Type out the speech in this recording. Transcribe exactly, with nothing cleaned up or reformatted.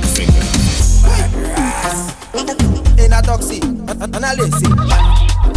magic finger. In a doxy, and a lacy.